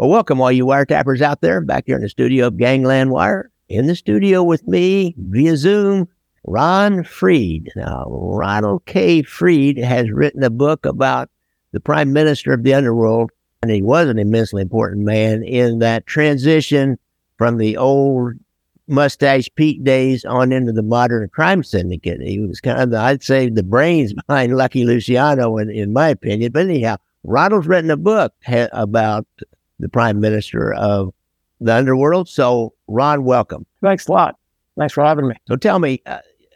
Well, welcome all you wiretappers out there, back here in the studio of Gangland Wire. In the studio with me, via Zoom, Ron Fried. Now, Ronald K. Fried has written a book about the Prime Minister of the Underworld, and he was an immensely important man in that transition from the old Mustache Pete days on into the modern crime syndicate. He was kind of, I'd say, the brains behind Lucky Luciano, in my opinion. But anyhow, Ronald's written a book about the Prime Minister of the Underworld. So, Ron, welcome. Thanks a lot. Thanks for having me. So tell me,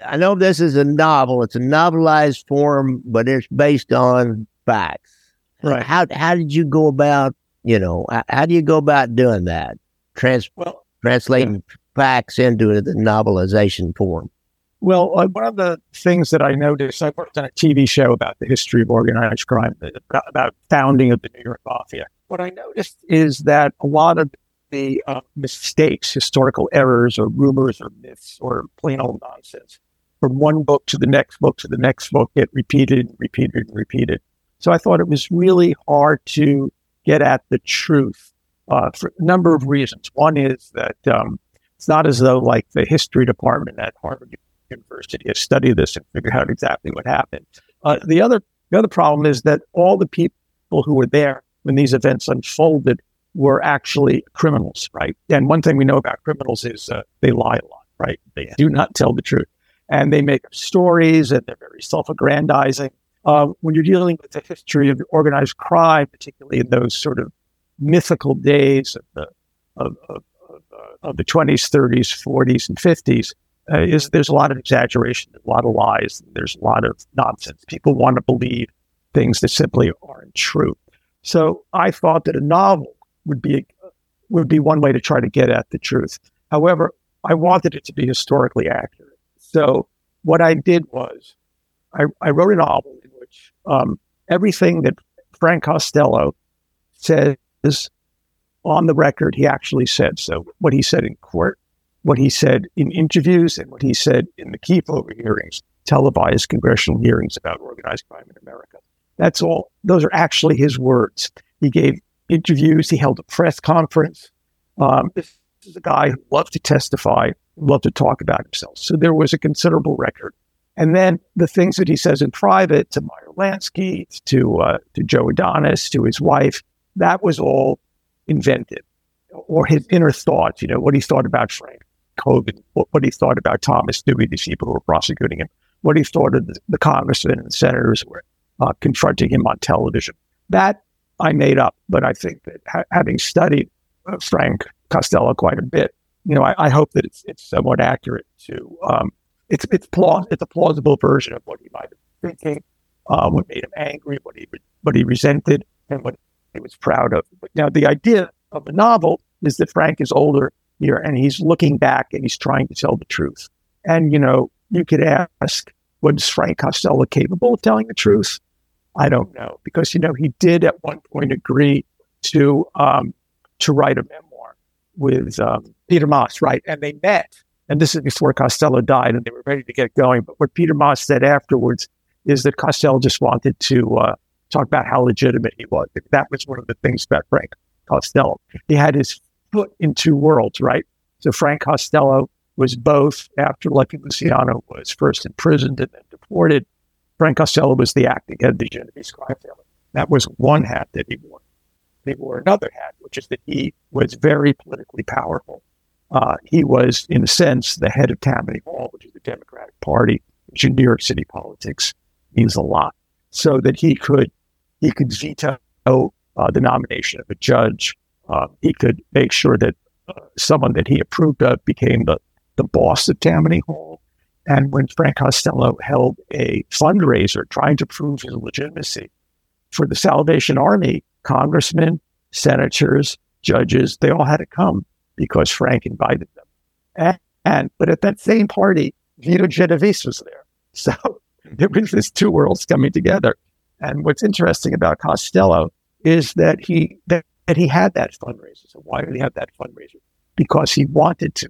I know this is a novel. It's a novelized form, but it's based on facts. Right. How did you go about, how do you go about doing that? Translating facts into the novelization form. Well, one of the things that I noticed, I worked on a TV show about the history of organized crime, about founding of the New York Mafia. What I noticed is that a lot of the mistakes, historical errors, or rumors, or myths, or plain old nonsense, from one book to the next book to the next book, get repeated, repeated, and repeated. So I thought it was really hard to get at the truth for a number of reasons. One is that it's not as though like the history department at Harvard University has studied this and figured out exactly what happened. The other problem is that all the people who were there when these events unfolded were actually criminals, right? And one thing we know about criminals is they lie a lot, right? They do not tell the truth. And they make up stories, and they're very self-aggrandizing. When you're dealing with the history of organized crime, particularly in those sort of mythical days of the 20s, 30s, 40s, and 50s, there's a lot of exaggeration, a lot of lies, and there's a lot of nonsense. People want to believe things that simply aren't true. So I thought that a novel would be one way to try to get at the truth. However, I wanted it to be historically accurate. So what I did was I wrote a novel in which everything that Frank Costello says on the record, he actually said. So what he said in court, what he said in interviews, and what he said in the Kefauver hearings, televised congressional hearings about organized crime in America. That's all. Those are actually his words. He gave interviews. He held a press conference. This is a guy who loved to testify, loved to talk about himself. So there was a considerable record. And then the things that he says in private to Meyer Lansky, to Joe Adonis, to his wife, that was all invented, or his inner thoughts, what he thought about Frank Hogan, what he thought about Thomas Dewey, these people who were prosecuting him, what he thought of the congressmen and the senators who were confronting him on television. That I made up, but I think that having studied Frank Costello quite a bit, I hope that it's somewhat accurate to, it's a plausible version of what he might have been thinking, what made him angry, what he resented, and what he was proud of. But now the idea of a novel is that Frank is older here and he's looking back and he's trying to tell the truth. And, you could ask, was Frank Costello capable of telling the truth? I don't know, because, he did at one point agree to write a memoir with Peter Moss, right? And they met, and this is before Costello died, and they were ready to get going. But what Peter Moss said afterwards is that Costello just wanted to talk about how legitimate he was. That was one of the things about Frank Costello. He had his foot in two worlds, right? So Frank Costello was both, after Lucky Luciano was first imprisoned and then deported, Frank Costello was the acting head of the Genovese crime family. That was one hat that he wore. He wore another hat, which is that he was very politically powerful. He was, in a sense, the head of Tammany Hall, which is the Democratic Party, which in New York City politics means a lot. So that he could veto the nomination of a judge. He could make sure that someone that he approved of became the boss of Tammany Hall. And when Frank Costello held a fundraiser trying to prove his legitimacy for the Salvation Army, congressmen, senators, judges, they all had to come because Frank invited them. But at that same party, Vito Genovese was there. So there was these two worlds coming together. And what's interesting about Costello is that he had that fundraiser. So why did he have that fundraiser? Because he wanted to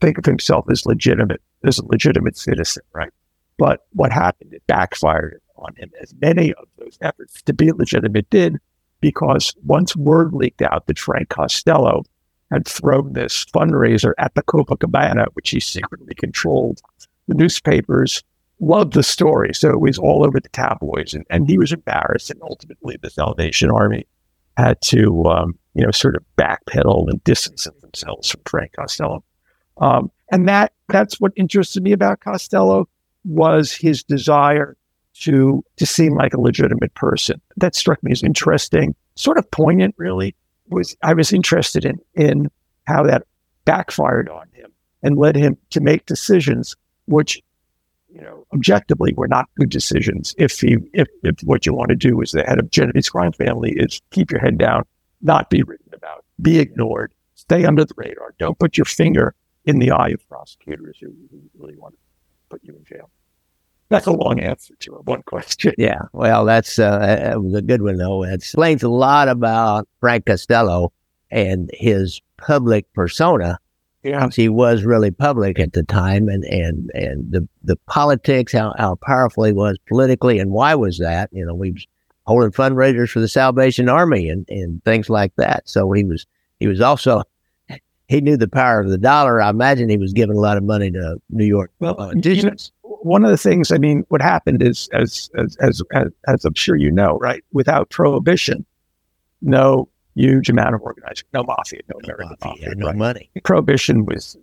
think of himself as legitimate, as a legitimate citizen, right? But what happened, it backfired on him, as many of those efforts to be legitimate did, because once word leaked out that Frank Costello had thrown this fundraiser at the Copacabana, which he secretly controlled, the newspapers loved the story. So it was all over the tabloids, and he was embarrassed. And ultimately, the Salvation Army had to, sort of backpedal and distance themselves from Frank Costello. And that's what interested me about Costello, was his desire to seem like a legitimate person. That struck me as interesting, sort of poignant, really. I was interested in how that backfired on him and led him to make decisions which, objectively were not good decisions. If what you want to do as the head of Genovese crime family is keep your head down, not be written about, be ignored, stay under the radar, don't put your finger in the eye of prosecutors who really want to put you in jail. That's a long answer to one question. Yeah, well, that was a good one, though. It explains a lot about Frank Costello and his public persona. Yeah. He was really public at the time, and the politics, how powerful he was politically, and why was that? He was holding fundraisers for the Salvation Army and things like that. So he was also, he knew the power of the dollar. I imagine he was giving a lot of money to New York politicians. One of the things, what happened is, as I'm sure you know, right? Without Prohibition, no huge amount of organizing, no mafia, no American mafia, right? No money. Prohibition was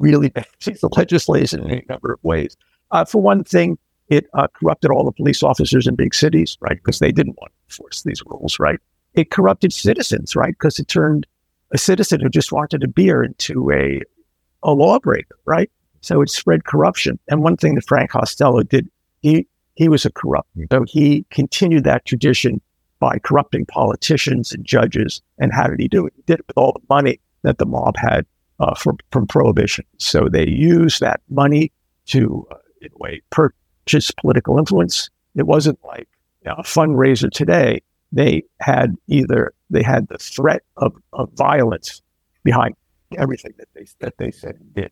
really bad the legislation in a number of ways. For one thing, it corrupted all the police officers in big cities, right? Because they didn't want to enforce these rules, right? It corrupted citizens, right? Because it turned a citizen who just wanted a beer into a lawbreaker, right? So it spread corruption. And one thing that Frank Costello did, he was a corrupt. So he continued that tradition by corrupting politicians and judges. And how did he do it? He did it with all the money that the mob had from Prohibition. So they used that money to, in a way, purchase political influence. It wasn't like a fundraiser today. They had the threat of violence behind everything that they said and did.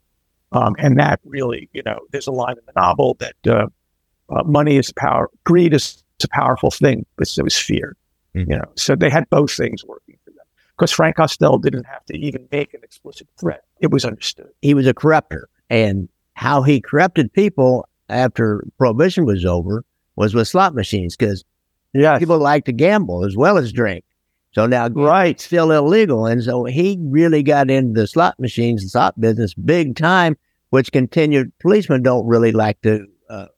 And that really, there's a line in the novel that money is power, greed is a powerful thing, but so is fear. Mm-hmm. So they had both things working for them. Because Frank Costello didn't have to even make an explicit threat; it was understood. He was a corrupter, and how he corrupted people after Prohibition was over was with slot machines, because people liked to gamble as well as drink. So now, right, still illegal, and so he really got into the slot machines and slot business big time, which continued. Policemen don't really like to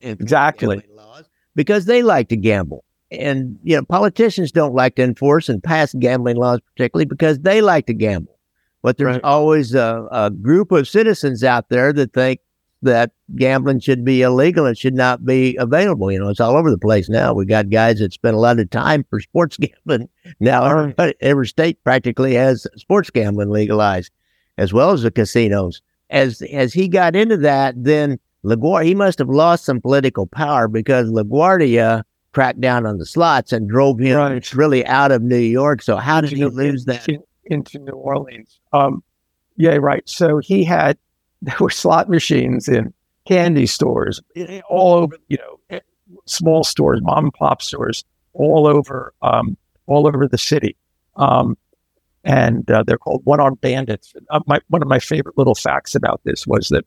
exactly laws because they like to gamble, and politicians don't like to enforce and pass gambling laws particularly because they like to gamble. But there's always a group of citizens out there that think that gambling should be illegal and should not be available. It's all over the place now. We got guys that spend a lot of time for sports gambling. Now, every state practically has sports gambling legalized, as well as the casinos. As he got into that, then LaGuardia, he must have lost some political power because LaGuardia cracked down on the slots and drove him really out of New York. So how did he lose that? Into New Orleans. So he had... There were slot machines in candy stores, all over, small stores, mom and pop stores, all over the city. And they're called one-armed bandits. One of my favorite little facts about this was that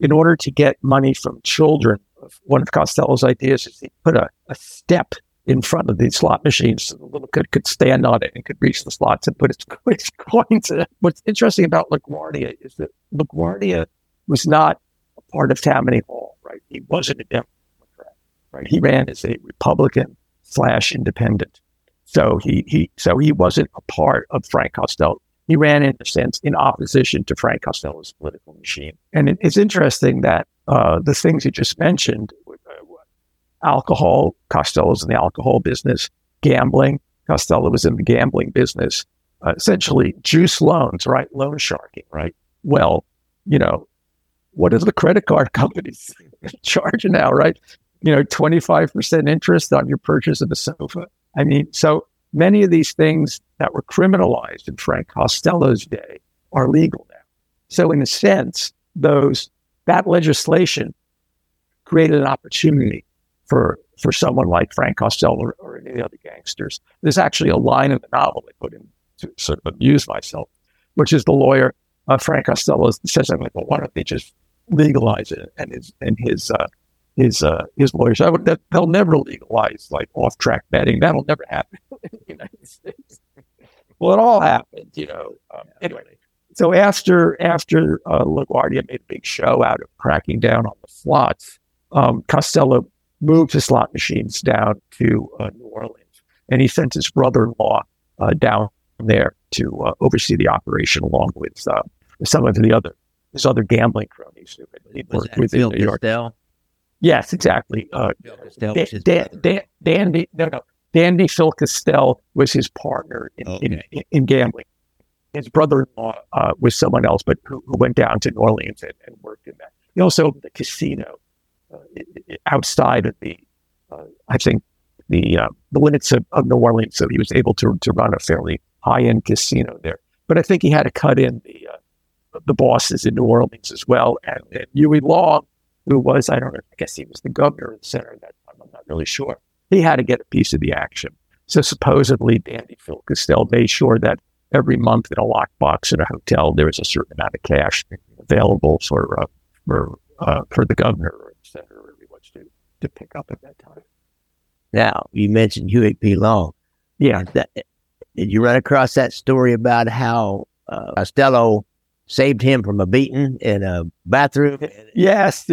in order to get money from children, one of Costello's ideas is he put a step in front of these slot machines so the little kid could stand on it and could reach the slots and put its coins in it. What's interesting about LaGuardia is that LaGuardia was not a part of Tammany Hall, right? He wasn't a Democrat, right? He ran as a Republican/Independent. So he wasn't a part of Frank Costello. He ran, in a sense, in opposition to Frank Costello's political machine. And it's interesting that the things you just mentioned, alcohol, Costello's in the alcohol business, gambling, Costello was in the gambling business, essentially juice loans, right? Loan sharking, right? Well, what is the credit card companies charging now, right? 25% interest on your purchase of a sofa. So many of these things that were criminalized in Frank Costello's day are legal now. So in a sense, that legislation created an opportunity for for someone like Frank Costello or any of the other gangsters. There's actually a line in the novel they put in to sort of amuse myself, which is the lawyer, Frank Costello, says, I'm like, well, why don't they just legalize it? And his lawyers, they'll never legalize like off-track betting. That'll never happen in the United States. Well, it all happened, you know. Anyway, so after LaGuardia made a big show out of cracking down on the slots, Costello moved his slot machines down to New Orleans, and he sent his brother-in-law down there to oversee the operation, along with some of his other gambling cronies who had worked with Phil Kastel. Yes, exactly. Dandy Phil Costello was his partner in gambling. His brother-in-law was someone else, but who went down to New Orleans and worked in that. He also opened the casino outside of the limits of New Orleans, so he was able to run a fairly high-end casino there. But I think he had to cut in the bosses in New Orleans as well. And Huey Long, who was, I guess he was the governor of the center at that time, I'm not really sure. He had to get a piece of the action. So supposedly, Dandy Phil Costello made sure that every month in a lockbox in a hotel, there was a certain amount of cash available for the governor or the senator or everyone to pick up at that time. Now, you mentioned Huey P. Long. Yeah. Did you run across that story about how Costello saved him from a beating in a bathroom? Yes.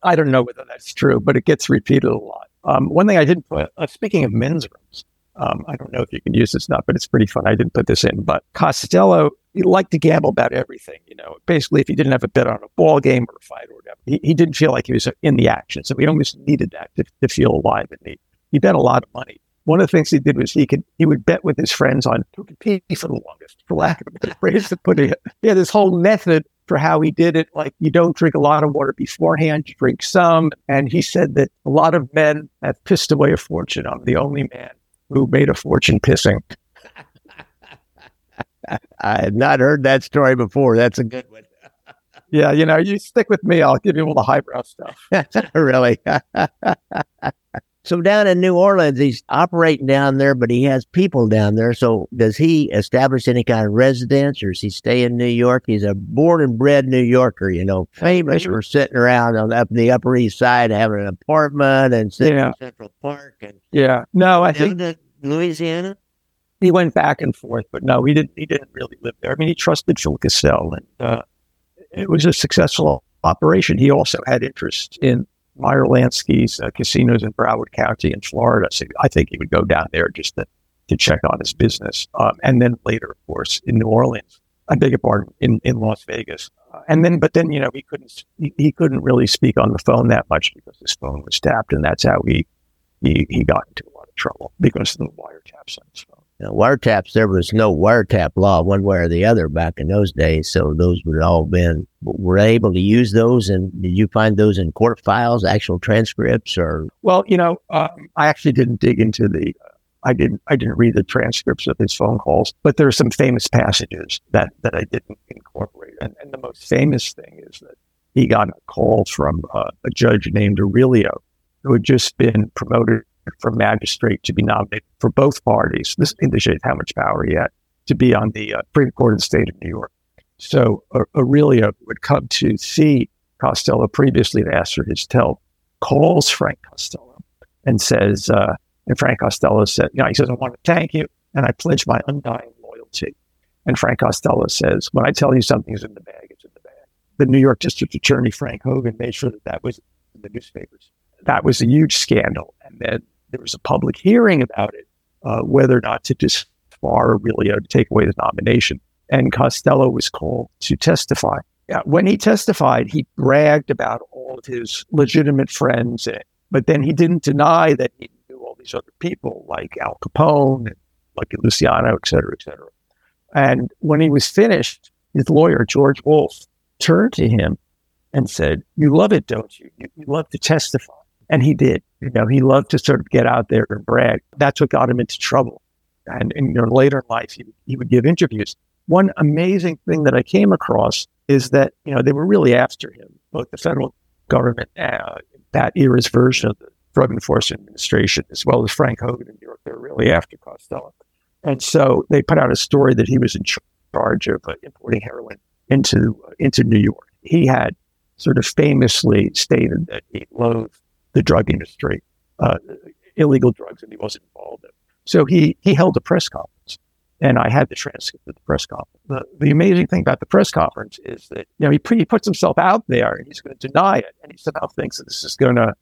I don't know whether that's true, but it gets repeated a lot. One thing I didn't put, speaking of men's rooms, I don't know if you can use this stuff, but it's pretty fun. I didn't put this in, but Costello, he liked to gamble about everything. You know, basically, if he didn't have a bet on a ball game or a fight or whatever, he didn't feel like he was in the action. So he almost needed that to feel alive. And he bet a lot of money. One of the things he did was he would bet with his friends on who could pee for the longest, for lack of a better phrase of putting it. Yeah, this whole method for how he did it, like you don't drink a lot of water beforehand, you drink some. And he said that a lot of men have pissed away a fortune. I'm the only man who made a fortune pissing. I had not heard that story before. That's a good one. Yeah, you know, you stick with me. I'll give you all the highbrow stuff. Really? So down in New Orleans, he's operating down there, but he has people down there. So does he establish any kind of residence, or does he stay in New York? He's a born and bred New Yorker, you know, famous for sitting around up in the Upper East Side, having an apartment and sitting in Central Park. I think that Louisiana. He went back and forth, but no, he didn't really live there. I mean, he trusted Phil Kastel, and it was a successful operation. He also had interest in Meyer Lansky's casinos in Broward County in Florida. So I think he would go down there just to check on his business. And then later, of course, in New Orleans, I beg your pardon, in Las Vegas. But then, you know, he couldn't really speak on the phone that much because his phone was tapped. And that's how he got into a lot of trouble because of the wiretaps on his phone. Now, wiretaps, there was no wiretap law one way or the other back in those days. So those would all been, were able to use those. And did you find those in court files, actual transcripts or? Well, you know, I actually didn't dig into the, I didn't read the transcripts of his phone calls, but there are some famous passages that I didn't incorporate. And the most famous thing is that he got a call from a judge named Aurelio, who had just been promoted from magistrate to be nominated for both parties. This indicates how much power he had to be on the Supreme Court of the state of New York. So Aurelio would come to see Costello previously and ask for his help, calls Frank Costello and says, and Frank Costello said, you know, he says, I want to thank you and I pledge my undying loyalty. And Frank Costello says, when I tell you something's in the bag, it's in the bag. The New York District Attorney, Frank Hogan, made sure that was in the newspapers. That was a huge scandal. And then there was a public hearing about it, whether or not to disbar Aurelio to take away the nomination. And Costello was called to testify. When he testified, he bragged about all of his legitimate friends, but then he didn't deny that he knew all these other people like Al Capone, and Lucky Luciano, et cetera, et cetera. And when he was finished, his lawyer, George Wolfe, turned to him and said, you love it, don't you? You love to testify. And he did. You know, he loved to sort of get out there and brag. That's what got him into trouble. And you know, later in life, he would give interviews. One amazing thing that I came across is that, you know, they were really after him, both the federal government, that era's version of the Drug Enforcement Administration, as well as Frank Hogan in New York. They were really after Costello. And so they put out a story that he was in charge of importing heroin into New York. He had sort of famously stated that he loathed the drug industry, illegal drugs, and he wasn't involved in. So he held a press conference, and I had the transcript of the press conference. The amazing thing about the press conference is that, you know, he puts himself out there, and he's going to deny it, and he somehow thinks that this is going to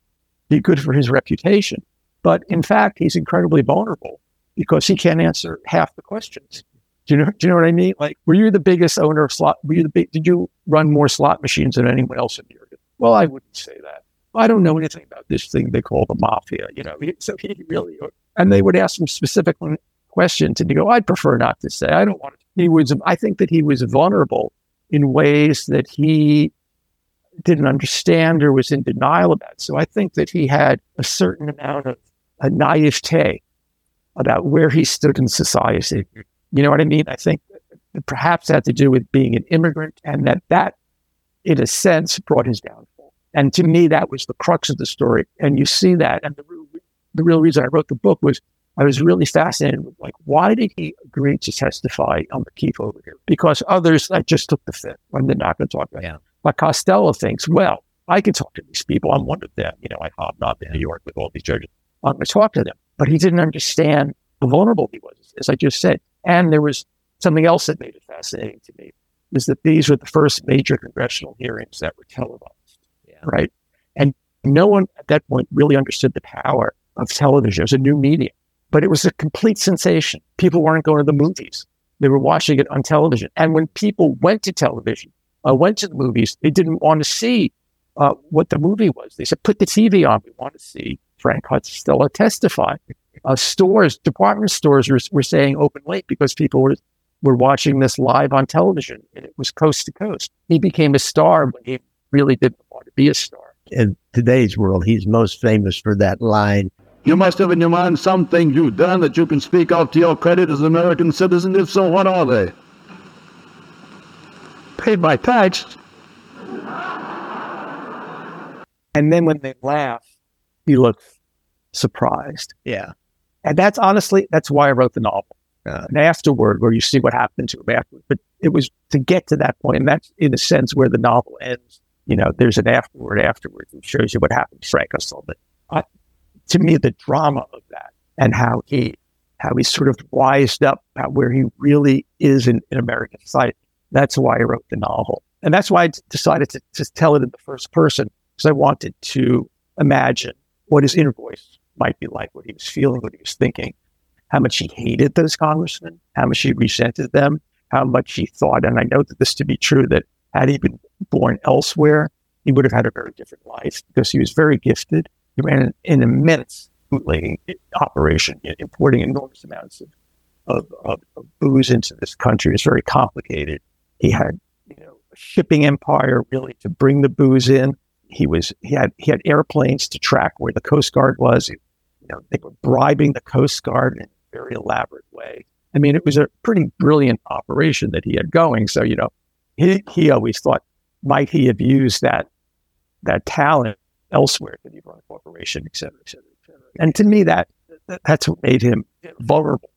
be good for his reputation. But in fact, he's incredibly vulnerable because he can't answer half the questions. Do you know what I mean? Like, were you the biggest owner of slot? Did you run more slot machines than anyone else in New York? Well, I wouldn't say that. I don't know anything about this thing they call the mafia, you know. So he really, and they would ask him specific questions, and he'd go, I'd prefer not to say. I don't want to. I think that he was vulnerable in ways that he didn't understand or was in denial about. So I think that he had a certain amount of a naivete about where he stood in society. You know what I mean? I think that perhaps had to do with being an immigrant, and that in a sense, brought his downfall. And to me, that was the crux of the story. And you see that. And the real reason I wrote the book was I was really fascinated with, like, why did he agree to testify on the Kefauver here? Because others, I just took the fifth when they're not going to talk about it. But Costello thinks, well, I can talk to these people. I'm one of them. You know, I hobnobbed in New York with all these judges. I'm going to talk to them. But he didn't understand how vulnerable he was, as I just said. And there was something else that made it fascinating to me, was that these were the first major congressional hearings that were televised, right? And no one at that point really understood the power of television. It was a new medium, but it was a complete sensation. People weren't going to the movies. They were watching it on television. And when people went to television, went to the movies, they didn't want to see what the movie was. They said, put the TV on. We want to see Frank Costello testify. Department stores were saying open late because people were watching this live on television, and it was coast to coast. He became a star when he really didn't want to be a star. In today's world, he's most famous for that line, "You must have in your mind some things you've done that you can speak of to your credit as an American citizen. If so, what are they?" "Paid my tax." And then when they laugh, he looks surprised. Yeah. And that's honestly, that's why I wrote the novel. And afterward, where you see what happened to him afterward. But it was to get to that point, and that's, in a sense, where the novel ends. You know, there's an afterward that shows you what happened to Frank Costello. But to me, the drama of that, and how he sort of wised up about where he really is in American society, that's why I wrote the novel. And that's why I decided to tell it in the first person, because I wanted to imagine what his inner voice might be like, what he was feeling, what he was thinking, how much he hated those congressmen, how much he resented them, how much he thought, and I know that this to be true, that had he been born elsewhere, he would have had a very different life, because he was very gifted. He ran an immense bootlegging operation, importing enormous amounts of booze into this country. It was very complicated. He had, you know, a shipping empire really to bring the booze in. He had airplanes to track where the Coast Guard was. You know, they were bribing the Coast Guard in a very elaborate way. I mean, it was a pretty brilliant operation that he had going. So, you know, he always thought, might he have used that talent elsewhere to run a corporation, et cetera, et cetera, et cetera. And to me, that's what made him vulnerable.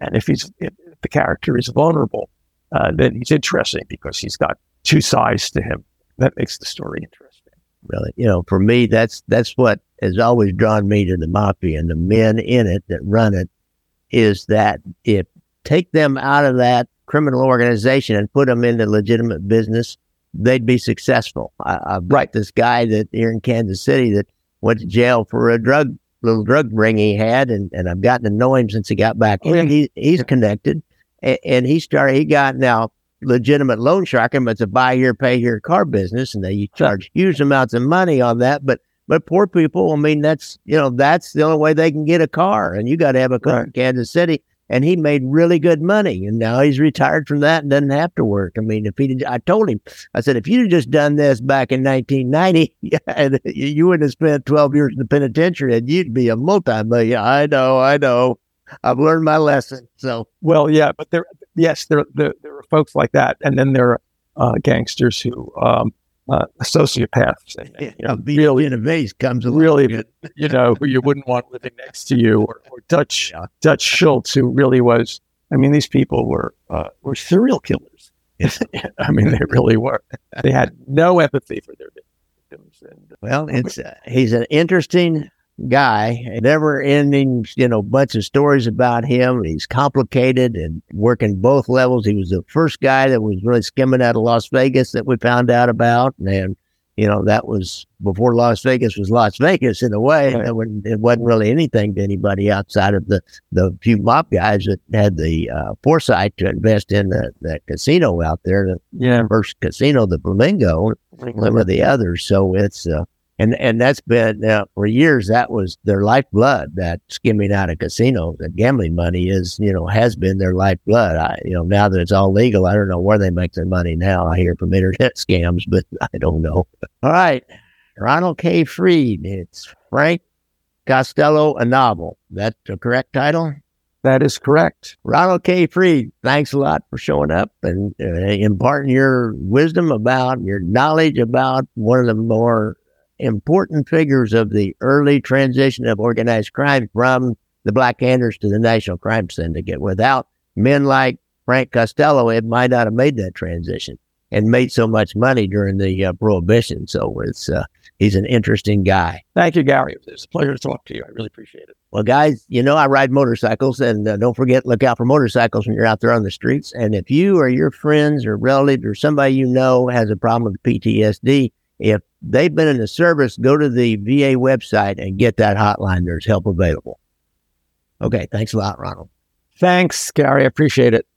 And if the character is vulnerable, then he's interesting, because he's got two sides to him. That makes the story interesting. Really, you know, for me, that's what has always drawn me to the mafia and the men in it that run it, is that if take them out of that criminal organization and put them into legitimate business, they'd be successful. Right. This guy that here in Kansas City that went to jail for a little drug ring he had, and I've gotten to know him since he got back. Yeah. He's connected, and he got now legitimate loan sharking, but it's a buy here, pay here car business, and they charge huge amounts of money on that. But poor people, I mean, that's, you know, that's the only way they can get a car, and you got to have a car in Kansas City. And he made really good money, and now he's retired from that and doesn't have to work. I mean, I told him, I said, if you'd just done this back in 1990, you wouldn't have spent 12 years in the penitentiary, and you'd be a multi-million. I know. I've learned my lesson. So, well, yeah, but there are folks like that, and then there are gangsters who a sociopath. The real Genovese comes along. Really, you know, who you wouldn't want living next to you, or Dutch Schultz, who really was. I mean, these people were serial killers. Yeah. I mean, they really were. They had no empathy for their victims. And, he's an interesting guy, never-ending, bunch of stories about him. He's complicated and working both levels. He was the first guy that was really skimming out of Las Vegas that we found out about, and that was before Las Vegas was Las Vegas in a way. Right. It wasn't really anything to anybody outside of the few mob guys that had the foresight to invest in the casino out there, the first casino, the Flamingo, some of the others. So it's And that's been, for years, that was their lifeblood, that skimming out of casinos. That gambling money is, has been their lifeblood. Now that it's all legal, I don't know where they make their money now. I hear from internet scams, but I don't know. All right. Ronald K. Fried. It's Frank Costello, a novel. That's the correct title? That is correct. Ronald K. Fried, thanks a lot for showing up and imparting your wisdom about, your knowledge about one of the more important figures of the early transition of organized crime from the Black Handers to the National Crime Syndicate. Without men like Frank Costello, it might not have made that transition and made so much money during the Prohibition. So it's he's an interesting guy. Thank you, Gary. It was a pleasure to talk to you. I really appreciate it. Well, guys, I ride motorcycles, and don't forget, look out for motorcycles when you're out there on the streets. And if you or your friends or relatives or somebody has a problem with PTSD, if they've been in the service, go to the VA website and get that hotline. There's help available. Okay. Thanks a lot, Ronald. Thanks, Gary. I appreciate it.